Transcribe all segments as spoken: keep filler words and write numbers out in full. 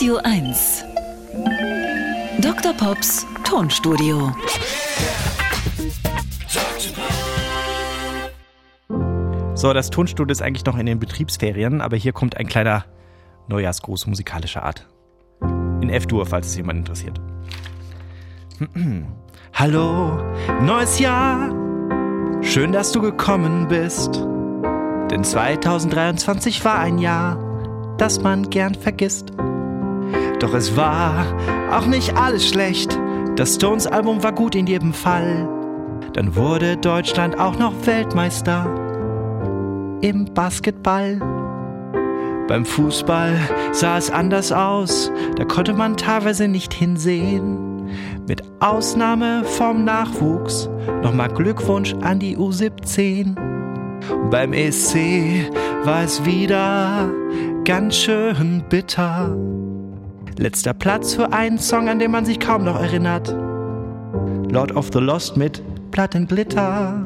Radio eins. Doktor Pops Tonstudio. So, das Tonstudio ist eigentlich noch in den Betriebsferien, aber hier kommt ein kleiner Neujahrsgruß musikalischer Art. In F-Dur, falls es jemand interessiert. Hallo, neues Jahr. Schön, dass du gekommen bist. Denn zwanzig dreiundzwanzig war ein Jahr, das man gern vergisst. Doch es war auch nicht alles schlecht. Das Stones-Album war gut in jedem Fall. Dann wurde Deutschland auch noch Weltmeister im Basketball. Beim Fußball sah es anders aus, da konnte man teilweise nicht hinsehen. Mit Ausnahme vom Nachwuchs, nochmal Glückwunsch an die U siebzehn. Und beim E S C war es wieder ganz schön bitter. Letzter Platz für einen Song, an den man sich kaum noch erinnert. Lord of the Lost mit Plattenglitter.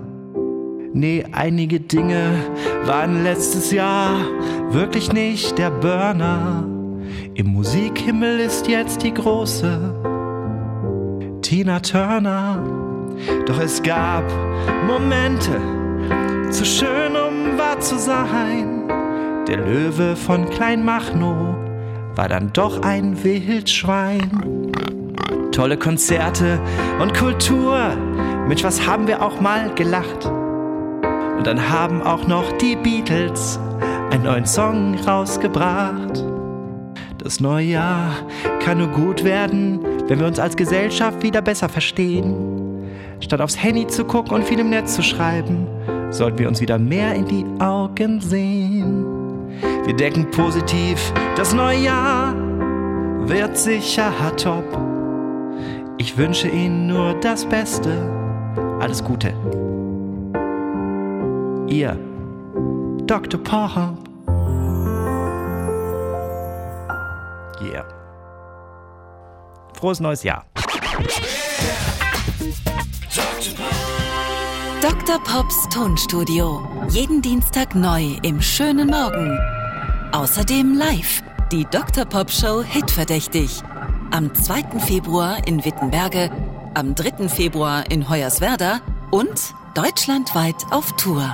Nee, einige Dinge waren letztes Jahr wirklich nicht der Burner. Im Musikhimmel ist jetzt die große Tina Turner. Doch es gab Momente, zu schön um wahr zu sein. Der Löwe von Kleinmachnow war dann doch ein Wildschwein. Tolle Konzerte und Kultur, Mensch, was haben wir auch mal gelacht. Und dann haben auch noch die Beatles einen neuen Song rausgebracht. Das neue Jahr kann nur gut werden, wenn wir uns als Gesellschaft wieder besser verstehen. Statt aufs Handy zu gucken und viel im Netz zu schreiben, sollten wir uns wieder mehr in die Augen sehen. Wir denken positiv, das neue Jahr wird sicher top. Ich wünsche Ihnen nur das Beste, alles Gute. Ihr Doktor Pocher. Yeah. Frohes neues Jahr. Doktor Pops Tonstudio. Jeden Dienstag neu im schönen Morgen. Außerdem live die Doktor Pop Show Hitverdächtig. Am zweiten Februar in Wittenberge, am dritten Februar in Hoyerswerda und deutschlandweit auf Tour.